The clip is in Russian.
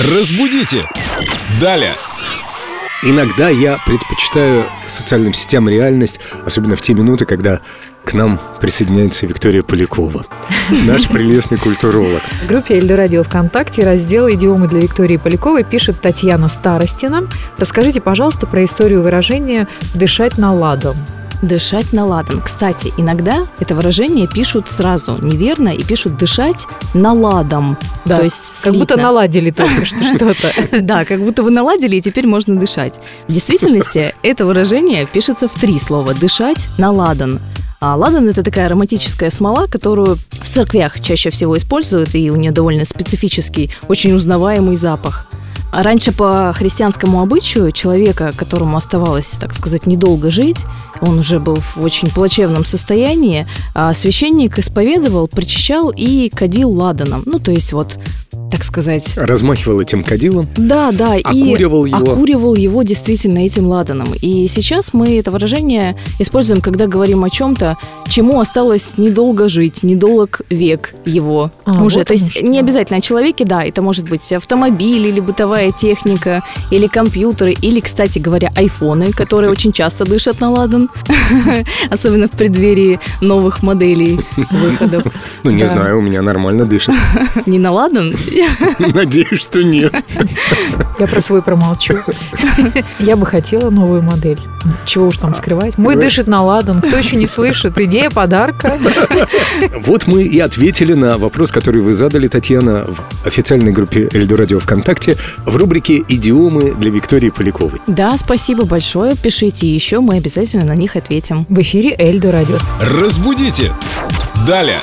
Разбудите! Далее! Иногда я предпочитаю социальным сетям реальность, особенно в те минуты, когда к нам присоединяется Виктория Полякова, наш прелестный культуролог. В группе «Эльдорадио ВКонтакте» раздел «Идиомы для Виктории Поляковой» пишет Татьяна Старостина. Расскажите, пожалуйста, про историю выражения «дышать наладом». Дышать наладом. Кстати, иногда это выражение пишут сразу неверно и пишут «дышать наладом». Да, то есть слитно. Как будто наладили только что-то. Да, как будто вы наладили, и теперь можно дышать. В действительности это выражение пишется в три слова: «дышать наладан». А ладан – это такая ароматическая смола, которую в церквях чаще всего используют, и у нее довольно специфический, очень узнаваемый запах. Раньше по христианскому обычаю человека, которому оставалось, так сказать, недолго жить, он уже был в очень плачевном состоянии, священник исповедовал, причащал и кадил ладаном. Ну, то есть вот, так сказать... Размахивал этим кадилом? Да, окуривал его. Окуривал его действительно этим ладаном. И сейчас мы это выражение используем, когда говорим о чем-то, чему осталось недолго жить, недолг век его мужа. Вот, то есть не обязательно о человеке, да, это может быть автомобиль или бытовая техника, или компьютеры, или, кстати говоря, айфоны, которые очень часто дышат на ладан, особенно в преддверии новых моделей выходов. Ну, не знаю, у меня нормально дышит. Не на ладан? Надеюсь, что нет. Я про свой промолчу. Я бы хотела новую модель. Чего уж там скрывать. Мой дышит на ладан, кто еще не слышит. Идея подарка. Вот мы и ответили на вопрос, который вы задали, Татьяна, в официальной группе «Эльдорадио ВКонтакте» в рубрике «Идиомы для Виктории Поляковой». Да, спасибо большое. Пишите еще, мы обязательно на них ответим. В эфире «Эльдорадио». Разбудите! Далее!